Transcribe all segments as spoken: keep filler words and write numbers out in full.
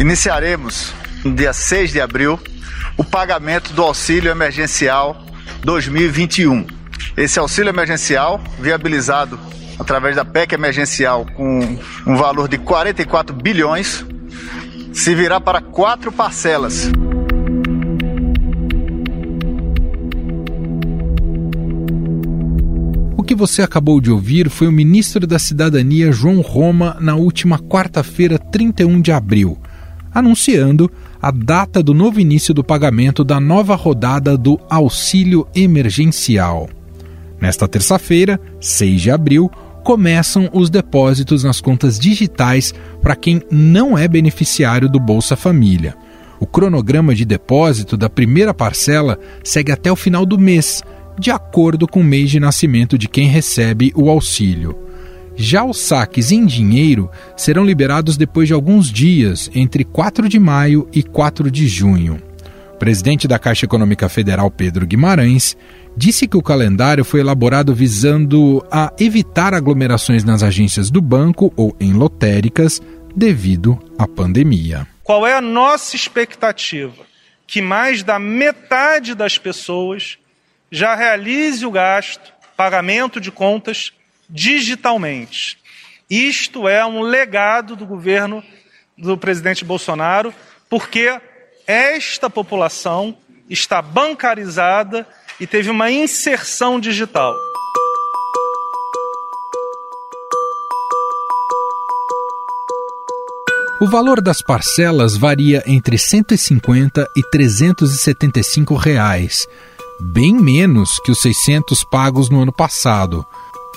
Iniciaremos, no dia seis de abril, o pagamento do Auxílio Emergencial dois mil e vinte e um. Esse auxílio emergencial, viabilizado através da P E C emergencial com um valor de quarenta e quatro bilhões, se virá para quatro parcelas. O que você acabou de ouvir foi o ministro da Cidadania, João Roma, na última quarta-feira, trinta e um de abril, anunciando a data do novo início do pagamento da nova rodada do auxílio emergencial. Nesta terça-feira, seis de abril, começam os depósitos nas contas digitais para quem não é beneficiário do Bolsa Família. O cronograma de depósito da primeira parcela segue até o final do mês, de acordo com o mês de nascimento de quem recebe o auxílio. Já os saques em dinheiro serão liberados depois de alguns dias, entre quatro de maio e quatro de junho. O presidente da Caixa Econômica Federal, Pedro Guimarães, disse que o calendário foi elaborado visando a evitar aglomerações nas agências do banco ou em lotéricas devido à pandemia. Qual é a nossa expectativa? Que mais da metade das pessoas já realize o gasto, pagamento de contas, digitalmente. Isto é um legado do governo do presidente Bolsonaro, porque esta população está bancarizada e teve uma inserção digital. O valor das parcelas varia entre cento e cinquenta reais e trezentos e setenta e cinco reais, bem menos que os seiscentos reais pagos no ano passado.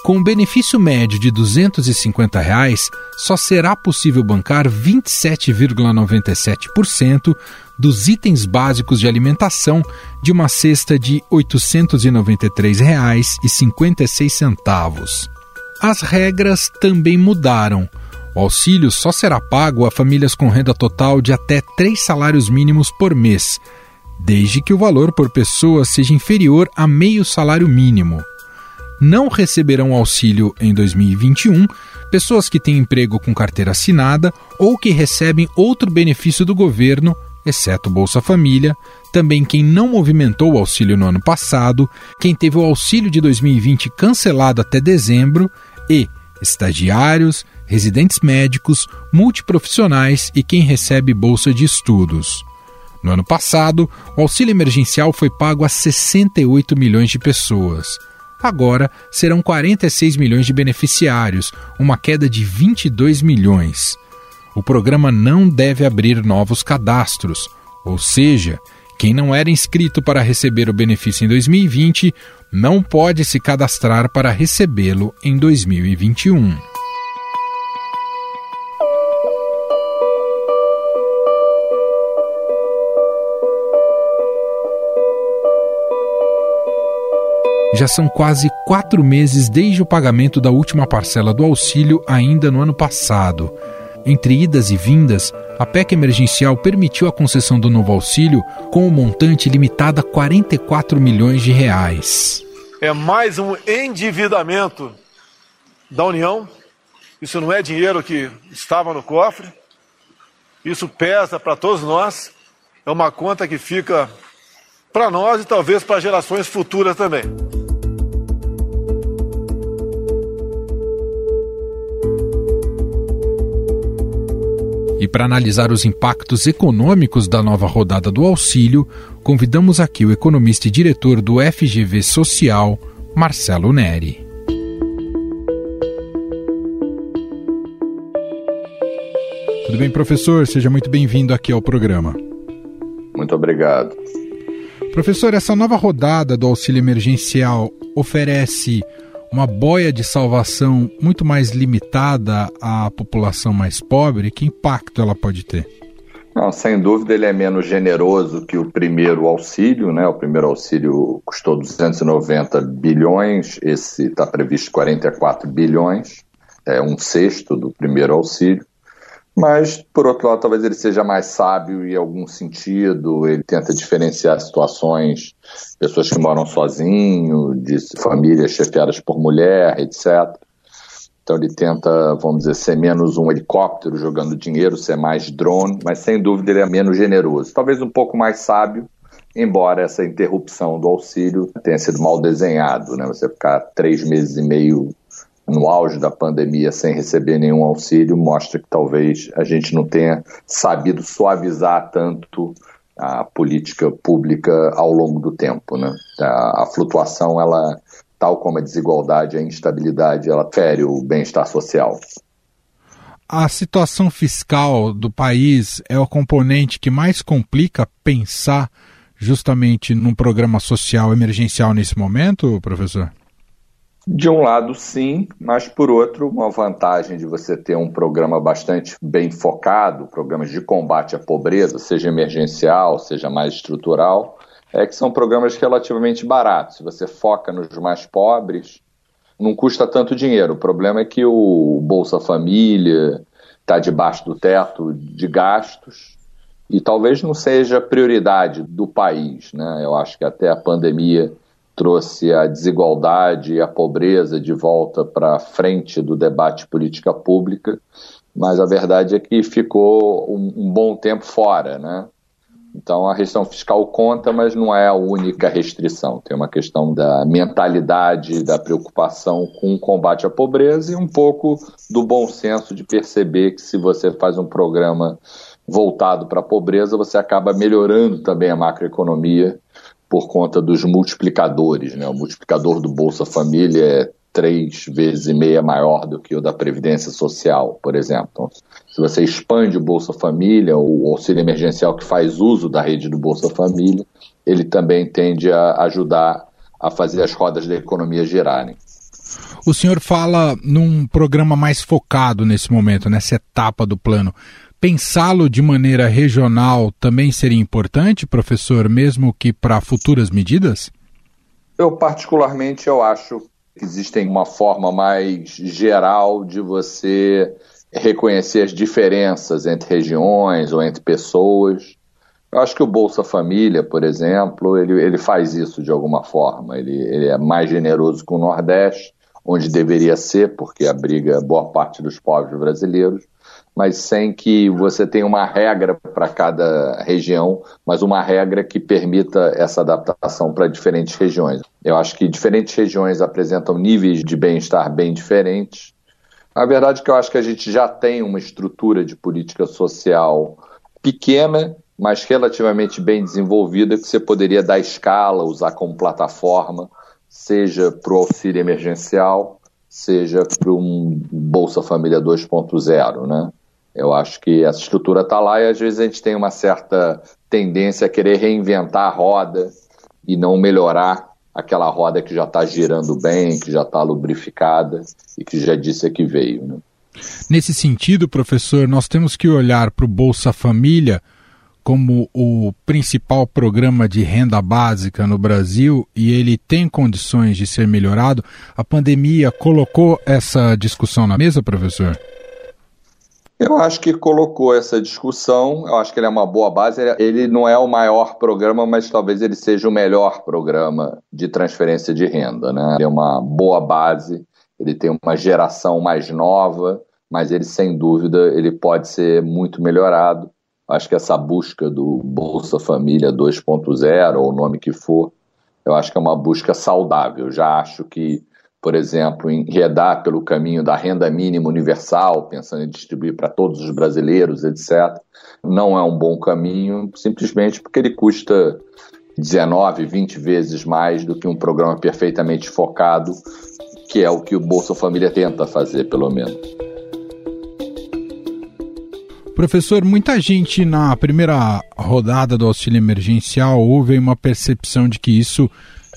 Com um benefício médio de duzentos e cinquenta reais, só será possível bancar vinte e sete vírgula noventa e sete por cento dos itens básicos de alimentação de uma cesta de oitocentos e noventa e três reais e cinquenta e seis centavos. As regras também mudaram. O auxílio só será pago a famílias com renda total de até três salários mínimos por mês, desde que o valor por pessoa seja inferior a meio salário mínimo. Não receberão auxílio em dois mil e vinte e um pessoas que têm emprego com carteira assinada ou que recebem outro benefício do governo, exceto Bolsa Família, também quem não movimentou o auxílio no ano passado, quem teve o auxílio de dois mil e vinte cancelado até dezembro e estagiários, residentes médicos, multiprofissionais e quem recebe Bolsa de Estudos. No ano passado, o auxílio emergencial foi pago a sessenta e oito milhões de pessoas. Agora serão quarenta e seis milhões de beneficiários, uma queda de vinte e dois milhões. O programa não deve abrir novos cadastros, ou seja, quem não era inscrito para receber o benefício em dois mil e vinte não pode se cadastrar para recebê-lo em dois mil e vinte e um. Já são quase quatro meses desde o pagamento da última parcela do auxílio ainda no ano passado. Entre idas e vindas, a P E C emergencial permitiu a concessão do novo auxílio com um montante limitado a quarenta e quatro milhões de reais. É mais um endividamento da União. Isso não é dinheiro que estava no cofre. Isso pesa para todos nós. É uma conta que fica para nós e talvez para gerações futuras também. E para analisar os impactos econômicos da nova rodada do auxílio, convidamos aqui o economista e diretor do F G V Social, Marcelo Neri. Tudo bem, professor? Seja muito bem-vindo aqui ao programa. Muito obrigado. Professor, essa nova rodada do auxílio emergencial oferece uma boia de salvação muito mais limitada à população mais pobre? Que impacto ela pode ter? Não, sem dúvida ele é menos generoso que o primeiro auxílio, né? O primeiro auxílio custou duzentos e noventa bilhões, esse está previsto quarenta e quatro bilhões, é um sexto do primeiro auxílio. Mas, por outro lado, talvez ele seja mais sábio em algum sentido, ele tenta diferenciar situações, pessoas que moram sozinho, de famílias chefiadas por mulher, etcétera. Então ele tenta, vamos dizer, ser menos um helicóptero jogando dinheiro, ser mais drone, mas sem dúvida ele é menos generoso. Talvez um pouco mais sábio, embora essa interrupção do auxílio tenha sido mal desenhado, né? Você ficar três meses e meio no auge da pandemia sem receber nenhum auxílio mostra que talvez a gente não tenha sabido suavizar tanto a política pública ao longo do tempo, né? A, a flutuação, ela... tal como a desigualdade, a instabilidade, ela fere o bem-estar social. A situação fiscal do país é o componente que mais complica pensar justamente num programa social emergencial nesse momento, professor? De um lado, sim, mas por outro, uma vantagem de você ter um programa bastante bem focado, programas de combate à pobreza, seja emergencial, seja mais estrutural, é que são programas relativamente baratos. Se você foca nos mais pobres, não custa tanto dinheiro. O problema é que o Bolsa Família está debaixo do teto de gastos e talvez não seja prioridade do país, né? Eu acho que até a pandemia trouxe a desigualdade e a pobreza de volta para frente do debate de política pública, mas a verdade é que ficou um, um bom tempo fora, né? Então a questão fiscal conta, mas não é a única restrição. Tem uma questão da mentalidade, da preocupação com o combate à pobreza e um pouco do bom senso de perceber que se você faz um programa voltado para a pobreza, você acaba melhorando também a macroeconomia por conta dos multiplicadores, né? O multiplicador do Bolsa Família é três vezes e meia maior do que o da Previdência Social, por exemplo. Se você expande o Bolsa Família, o auxílio emergencial que faz uso da rede do Bolsa Família, ele também tende a ajudar a fazer as rodas da economia girarem. O senhor fala num programa mais focado nesse momento, nessa etapa do plano. Pensá-lo de maneira regional também seria importante, professor, mesmo que para futuras medidas? Eu particularmente eu acho existem uma forma mais geral de você reconhecer as diferenças entre regiões ou entre pessoas. Eu acho que o Bolsa Família, por exemplo, ele, ele faz isso de alguma forma. Ele, ele é mais generoso com o Nordeste, onde deveria ser, porque abriga boa parte dos pobres brasileiros, mas sem que você tenha uma regra para cada região, mas uma regra que permita essa adaptação para diferentes regiões. Eu acho que diferentes regiões apresentam níveis de bem-estar bem diferentes. A verdade é que eu acho que a gente já tem uma estrutura de política social pequena, mas relativamente bem desenvolvida, que você poderia dar escala, usar como plataforma, seja para o auxílio emergencial, seja para um Bolsa Família dois ponto zero, né? Eu acho que essa estrutura está lá e às vezes a gente tem uma certa tendência a querer reinventar a roda e não melhorar aquela roda que já está girando bem, que já está lubrificada e que já disse que veio, né? Nesse sentido, professor, nós temos que olhar para o Bolsa Família como o principal programa de renda básica no Brasil e ele tem condições de ser melhorado. A pandemia colocou essa discussão na mesa, professor? Eu acho que colocou essa discussão, eu acho que ele é uma boa base. Ele não é o maior programa, mas talvez ele seja o melhor programa de transferência de renda, né? Ele é uma boa base, ele tem uma geração mais nova, mas ele, sem dúvida, ele pode ser muito melhorado. Acho que essa busca do Bolsa Família dois ponto zero, ou o nome que for, eu acho que é uma busca saudável. Já acho que, por exemplo, enredar pelo caminho da renda mínima universal, pensando em distribuir para todos os brasileiros, etcétera, não é um bom caminho, simplesmente porque ele custa dezenove, vinte vezes mais do que um programa perfeitamente focado, que é o que o Bolsa Família tenta fazer, pelo menos. Professor, muita gente na primeira rodada do auxílio emergencial houve uma percepção de que isso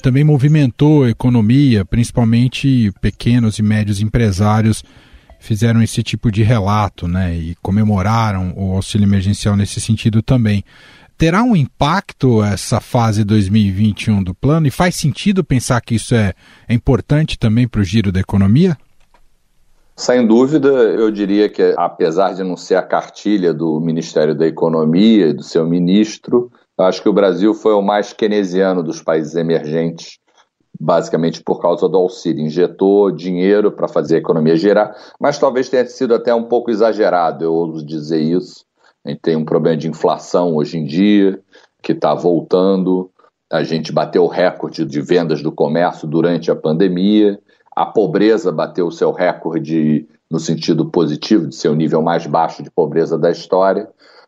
também movimentou a economia, principalmente pequenos e médios empresários fizeram esse tipo de relato, né, e comemoraram o auxílio emergencial nesse sentido também. Terá um impacto essa fase dois mil e vinte e um do plano e faz sentido pensar que isso é, é importante também para o giro da economia? Sem dúvida, eu diria que, apesar de não ser a cartilha do Ministério da Economia e do seu ministro, eu acho que o Brasil foi o mais keynesiano dos países emergentes basicamente por causa do auxílio, injetou dinheiro para fazer a economia girar, mas talvez tenha sido até um pouco exagerado, eu ouso dizer isso. A gente tem um problema de inflação hoje em dia, que está voltando, a gente bateu o recorde de vendas do comércio durante a pandemia, a pobreza bateu o seu recorde no sentido positivo, de ser o nível mais baixo de pobreza da história,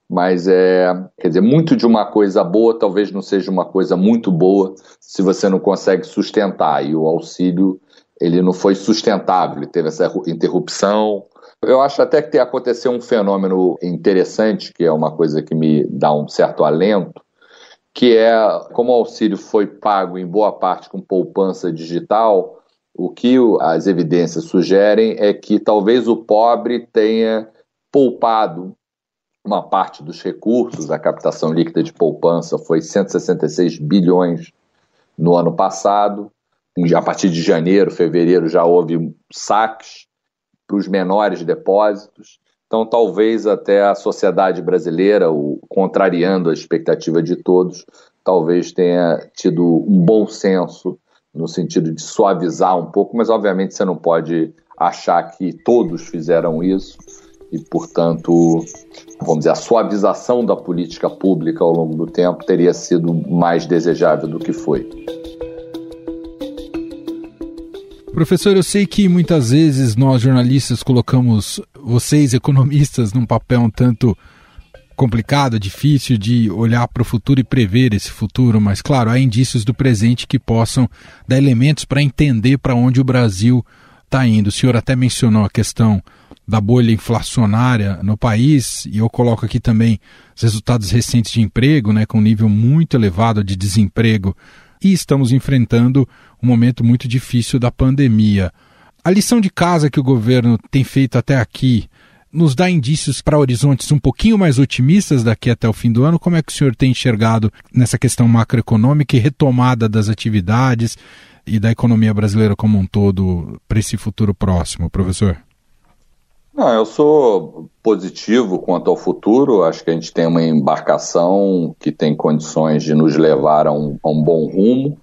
mas é, quer dizer, muito de uma coisa boa talvez não seja uma coisa muito boa se você não consegue sustentar, e o auxílio ele não foi sustentável, ele teve essa interrupção. Eu acho até que aconteceu um fenômeno interessante, que é uma coisa que me dá um certo alento, que é como o auxílio foi pago em boa parte com poupança digital, o que as evidências sugerem é que talvez o pobre tenha poupado uma parte dos recursos. A captação líquida de poupança foi cento e sessenta e seis bilhões no ano passado. A partir de janeiro, fevereiro, já houve saques para os menores depósitos. Então, talvez até a sociedade brasileira, o, contrariando a expectativa de todos, talvez tenha tido um bom senso no sentido de suavizar um pouco, mas obviamente você não pode achar que todos fizeram isso e, portanto, vamos dizer, a suavização da política pública ao longo do tempo teria sido mais desejável do que foi. Professor, eu sei que muitas vezes nós jornalistas colocamos vocês, economistas, num papel um tanto complicado, difícil de olhar para o futuro e prever esse futuro, mas claro, há indícios do presente que possam dar elementos para entender para onde o Brasil está indo. O senhor até mencionou a questão da bolha inflacionária no país, e eu coloco aqui também os resultados recentes de emprego, né, com um nível muito elevado de desemprego, e estamos enfrentando um momento muito difícil da pandemia. A lição de casa que o governo tem feito até aqui nos dá indícios para horizontes um pouquinho mais otimistas daqui até o fim do ano? Como é que o senhor tem enxergado nessa questão macroeconômica e retomada das atividades e da economia brasileira como um todo para esse futuro próximo, professor? Não, eu sou positivo quanto ao futuro, acho que a gente tem uma embarcação que tem condições de nos levar a um, a um bom rumo.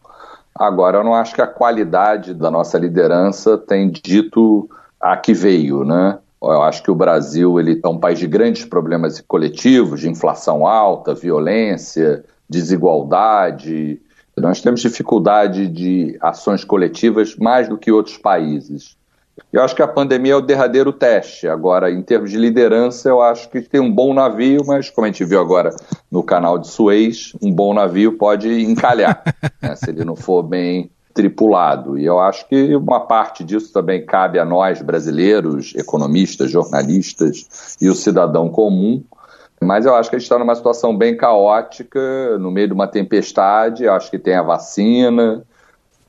Agora, eu não acho que a qualidade da nossa liderança tem dito a que veio, né? Eu acho que o Brasil ele é um país de grandes problemas coletivos, de inflação alta, violência, desigualdade. Nós temos dificuldade de ações coletivas mais do que outros países. Eu acho que a pandemia é o derradeiro teste. Agora, em termos de liderança, eu acho que tem um bom navio, mas como a gente viu agora no canal de Suez, um bom navio pode encalhar, né, se ele não for bem tripulado. E eu acho que uma parte disso também cabe a nós, brasileiros, economistas, jornalistas e o cidadão comum. Mas eu acho que a gente está numa situação bem caótica, no meio de uma tempestade. Eu acho que tem a vacina.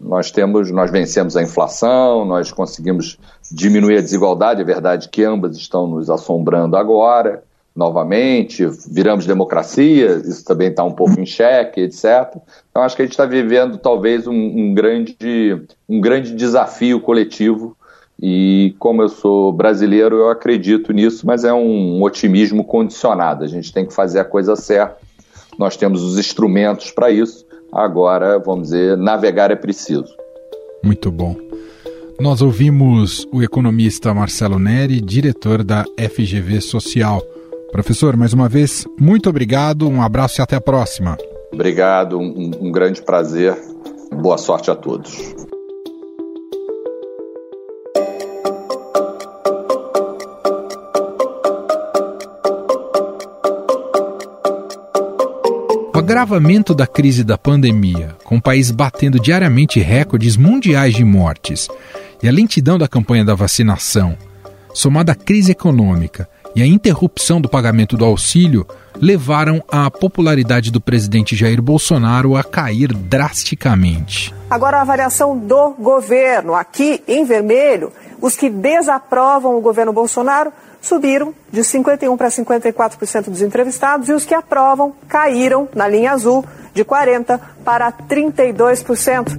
Nós temos, nós vencemos a inflação, nós conseguimos diminuir a desigualdade, é verdade que ambas estão nos assombrando agora, novamente, viramos democracia, isso também está um pouco em xeque, etcétera. Então acho que a gente está vivendo talvez um, um, grande, um grande desafio coletivo e como eu sou brasileiro eu acredito nisso, mas é um otimismo condicionado, a gente tem que fazer a coisa certa, nós temos os instrumentos para isso. Agora, vamos dizer, navegar é preciso. Muito bom. Nós ouvimos o economista Marcelo Neri, diretor da F G V Social. Professor, mais uma vez, muito obrigado, um abraço e até a próxima. Obrigado, um, um grande prazer. Boa sorte a todos. O agravamento da crise da pandemia, com o país batendo diariamente recordes mundiais de mortes, e a lentidão da campanha da vacinação, somada à crise econômica e à interrupção do pagamento do auxílio, levaram a popularidade do presidente Jair Bolsonaro a cair drasticamente. Agora a avaliação do governo. Aqui, em vermelho, os que desaprovam o governo Bolsonaro subiram de cinquenta e um por cento para cinquenta e quatro por cento dos entrevistados e os que aprovam caíram, na linha azul, de quarenta por cento para trinta e dois por cento.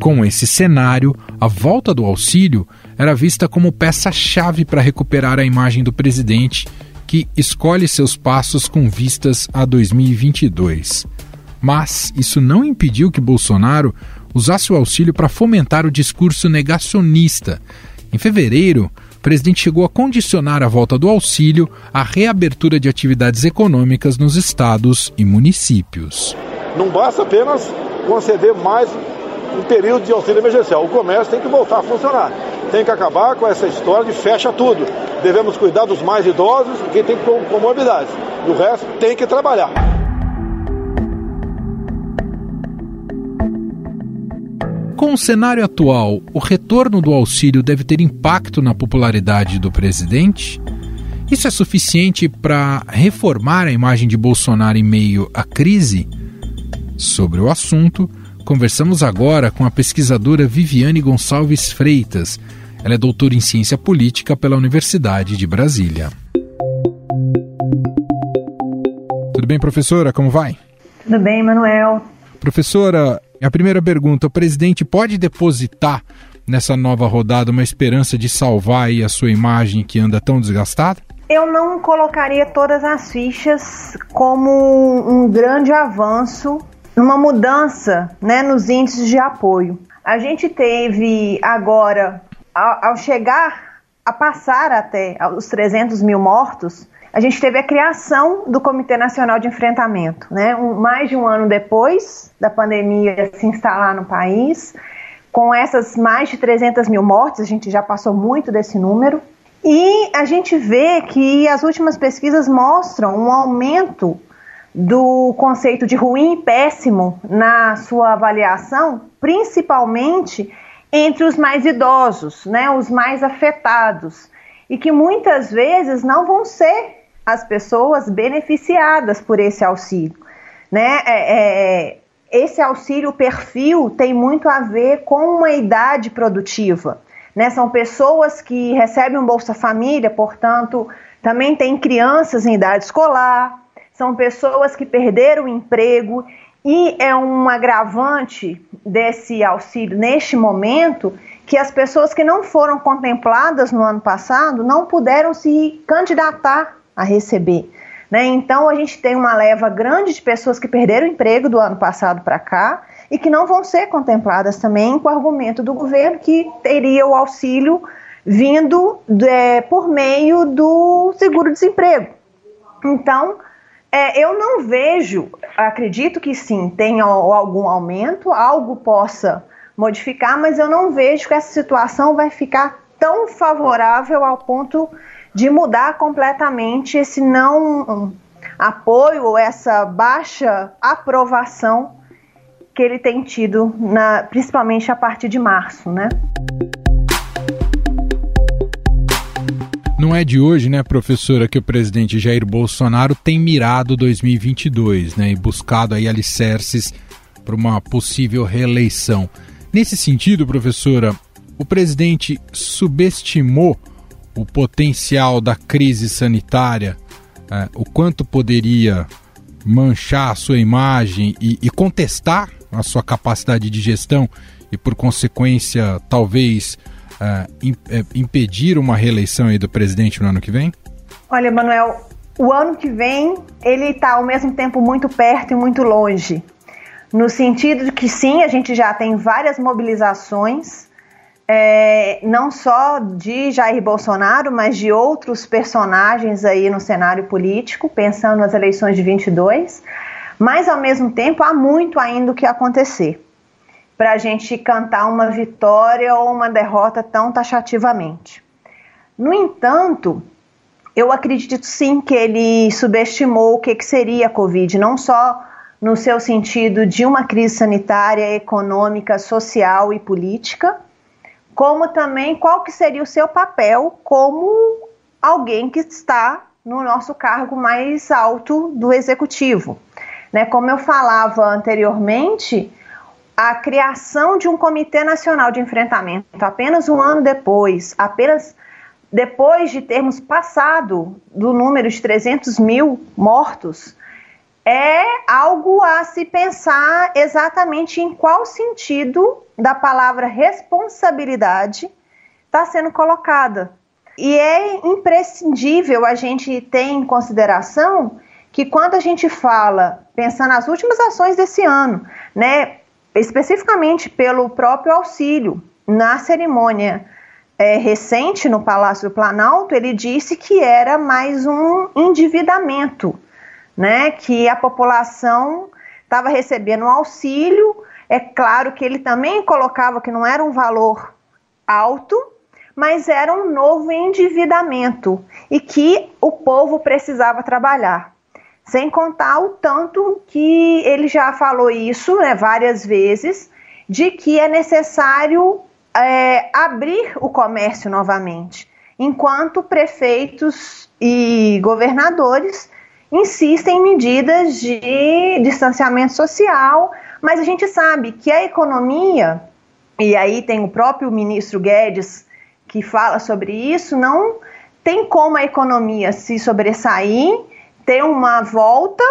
Com esse cenário, a volta do auxílio era vista como peça-chave para recuperar a imagem do presidente, que escolhe seus passos com vistas a dois mil e vinte e dois. Mas isso não impediu que Bolsonaro usasse o auxílio para fomentar o discurso negacionista. Em fevereiro, o presidente chegou a condicionar a volta do auxílio à reabertura de atividades econômicas nos estados e municípios. Não basta apenas conceder mais um período de auxílio emergencial. O comércio tem que voltar a funcionar. Tem que acabar com essa história de fecha tudo. Devemos cuidar dos mais idosos e quem tem comorbidades. Do resto, tem que trabalhar. Com o cenário atual, o retorno do auxílio deve ter impacto na popularidade do presidente? Isso é suficiente para reformar a imagem de Bolsonaro em meio à crise? Sobre o assunto, conversamos agora com a pesquisadora Viviane Gonçalves Freitas. Ela é doutora em Ciência Política pela Universidade de Brasília. Tudo bem, professora? Como vai? Tudo bem, Emanuel. Professora, a primeira pergunta, o presidente pode depositar nessa nova rodada uma esperança de salvar aí a sua imagem que anda tão desgastada? Eu não colocaria todas as fichas como um grande avanço, uma mudança, né, nos índices de apoio. A gente teve agora, ao, ao chegar a passar até os trezentos mil mortos, a gente teve a criação do Comitê Nacional de Enfrentamento, né? Um, mais de um ano depois da pandemia se instalar no país, com essas mais de trezentos mil mortes, a gente já passou muito desse número, e a gente vê que as últimas pesquisas mostram um aumento do conceito de ruim e péssimo na sua avaliação, principalmente entre os mais idosos, né? Os mais afetados, e que muitas vezes não vão ser as pessoas beneficiadas por esse auxílio, né? É, é, esse auxílio perfil tem muito a ver com uma idade produtiva, né? São pessoas que recebem um Bolsa Família, portanto, também tem crianças em idade escolar, são pessoas que perderam o emprego, e é um agravante desse auxílio neste momento que as pessoas que não foram contempladas no ano passado não puderam se candidatar a receber, né? Então a gente tem uma leva grande de pessoas que perderam o emprego do ano passado para cá e que não vão ser contempladas também com o argumento do governo que teria o auxílio vindo de, por meio do seguro-desemprego. Então, é, eu não vejo, acredito que sim, tenha algum aumento, algo possa modificar, mas eu não vejo que essa situação vai ficar tão favorável ao ponto de mudar completamente esse não apoio ou essa baixa aprovação que ele tem tido, na, principalmente a partir de março, né? Não é de hoje, né, professora, que o presidente Jair Bolsonaro tem mirado dois mil e vinte e dois, né, e buscado aí alicerces para uma possível reeleição. Nesse sentido, professora, o presidente subestimou o potencial da crise sanitária, eh, o quanto poderia manchar a sua imagem e, e contestar a sua capacidade de gestão e, por consequência, talvez eh, imp, eh, impedir uma reeleição aí do presidente no ano que vem? Olha, Emanuel, o ano que vem ele está ao mesmo tempo muito perto e muito longe. No sentido de que sim, a gente já tem várias mobilizações, é, não só de Jair Bolsonaro, mas de outros personagens aí no cenário político, pensando nas eleições de vinte e dois, mas ao mesmo tempo há muito ainda o que acontecer para a gente cantar uma vitória ou uma derrota tão taxativamente. No entanto, eu acredito sim que ele subestimou o que, que seria a Covid, não só no seu sentido de uma crise sanitária, econômica, social e política, como também qual que seria o seu papel como alguém que está no nosso cargo mais alto do executivo, né? Como eu falava anteriormente, a criação de um Comitê Nacional de Enfrentamento, apenas um ano depois, apenas depois de termos passado do número de trezentos mil mortos, é algo a se pensar exatamente em qual sentido da palavra responsabilidade está sendo colocada. E é imprescindível a gente ter em consideração que quando a gente fala, pensando nas últimas ações desse ano, né, especificamente pelo próprio auxílio, na cerimônia é, recente no Palácio do Planalto, ele disse que era mais um endividamento, né, que a população estava recebendo um auxílio. É claro que ele também colocava que não era um valor alto, mas era um novo endividamento e que o povo precisava trabalhar. Sem contar o tanto que ele já falou isso, né, várias vezes, de que é necessário é, abrir o comércio novamente, enquanto prefeitos e governadores insistem em medidas de distanciamento social, mas a gente sabe que a economia, e aí tem o próprio ministro Guedes que fala sobre isso, não tem como a economia se sobressair, ter uma volta,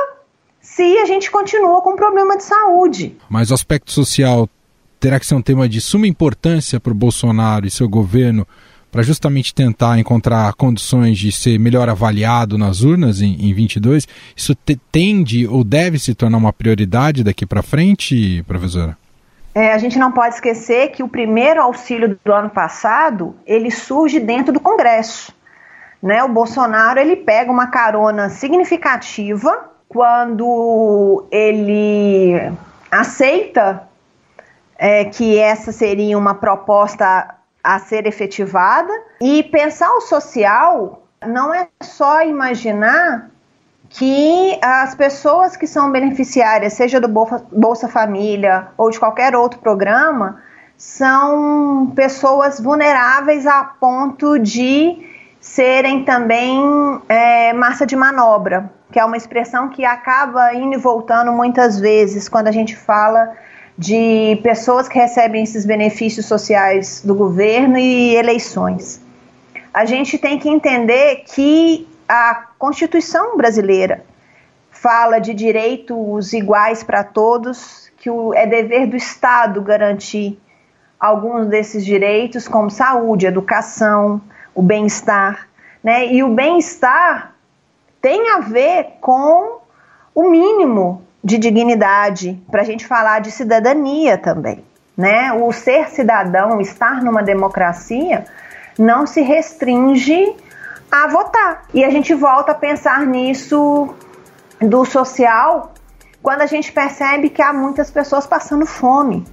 se a gente continua com problema de saúde. Mas o aspecto social terá que ser um tema de suma importância para o Bolsonaro e seu governo, para justamente tentar encontrar condições de ser melhor avaliado nas urnas em, em vinte e dois? Isso te, tende ou deve se tornar uma prioridade daqui para frente, professora? É, a gente não pode esquecer que o primeiro auxílio do ano passado, ele surge dentro do Congresso, né? O Bolsonaro, ele pega uma carona significativa quando ele aceita é, que essa seria uma proposta a ser efetivada, e pensar o social não é só imaginar que as pessoas que são beneficiárias, seja do Bolsa Família ou de qualquer outro programa, são pessoas vulneráveis a ponto de serem também é, massa de manobra, que é uma expressão que acaba indo e voltando muitas vezes quando a gente fala de pessoas que recebem esses benefícios sociais do governo e eleições. A gente tem que entender que a Constituição brasileira fala de direitos iguais para todos, que é dever do Estado garantir alguns desses direitos, como saúde, educação, o bem-estar, né? E o bem-estar tem a ver com o mínimo de dignidade, para a gente falar de cidadania também, né? O ser cidadão, estar numa democracia, não se restringe a votar. E a gente volta a pensar nisso do social quando a gente percebe que há muitas pessoas passando fome,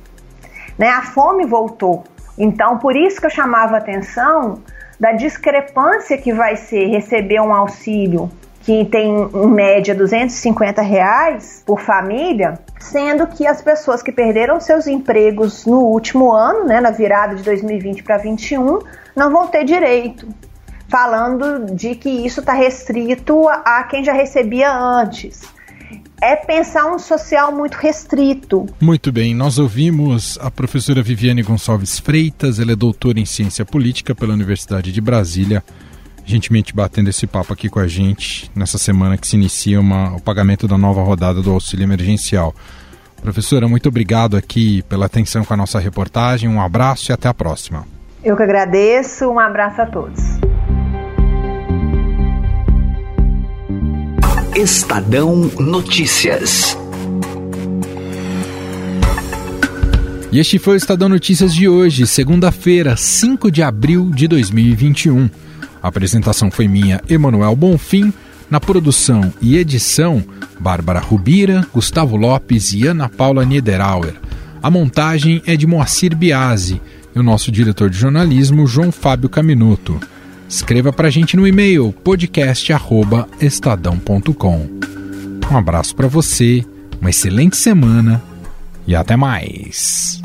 né? A fome voltou. Então, por isso que eu chamava a atenção da discrepância que vai ser receber um auxílio que tem em média duzentos e cinquenta reais por família, sendo que as pessoas que perderam seus empregos no último ano, né, na virada de dois mil e vinte para vinte e um, não vão ter direito, falando de que isso está restrito a quem já recebia antes. É pensar um social muito restrito. Muito bem, nós ouvimos a professora Viviane Gonçalves Freitas, ela é doutora em Ciência Política pela Universidade de Brasília, gentilmente batendo esse papo aqui com a gente nessa semana que se inicia uma, o pagamento da nova rodada do auxílio emergencial. Professora, muito obrigado aqui pela atenção com a nossa reportagem, um abraço e até a próxima. Eu que agradeço, um abraço a todos. Estadão Notícias. E este foi o Estadão Notícias de hoje, segunda-feira, cinco de abril de dois mil e vinte e um. A apresentação foi minha, Emanuel Bonfim. Na produção e edição, Bárbara Rubira, Gustavo Lopes e Ana Paula Niederauer. A montagem é de Moacir Biazzi e o nosso diretor de jornalismo, João Fábio Caminuto. Escreva para a gente no e-mail podcast arroba estadão ponto com. Um abraço para você, uma excelente semana e até mais.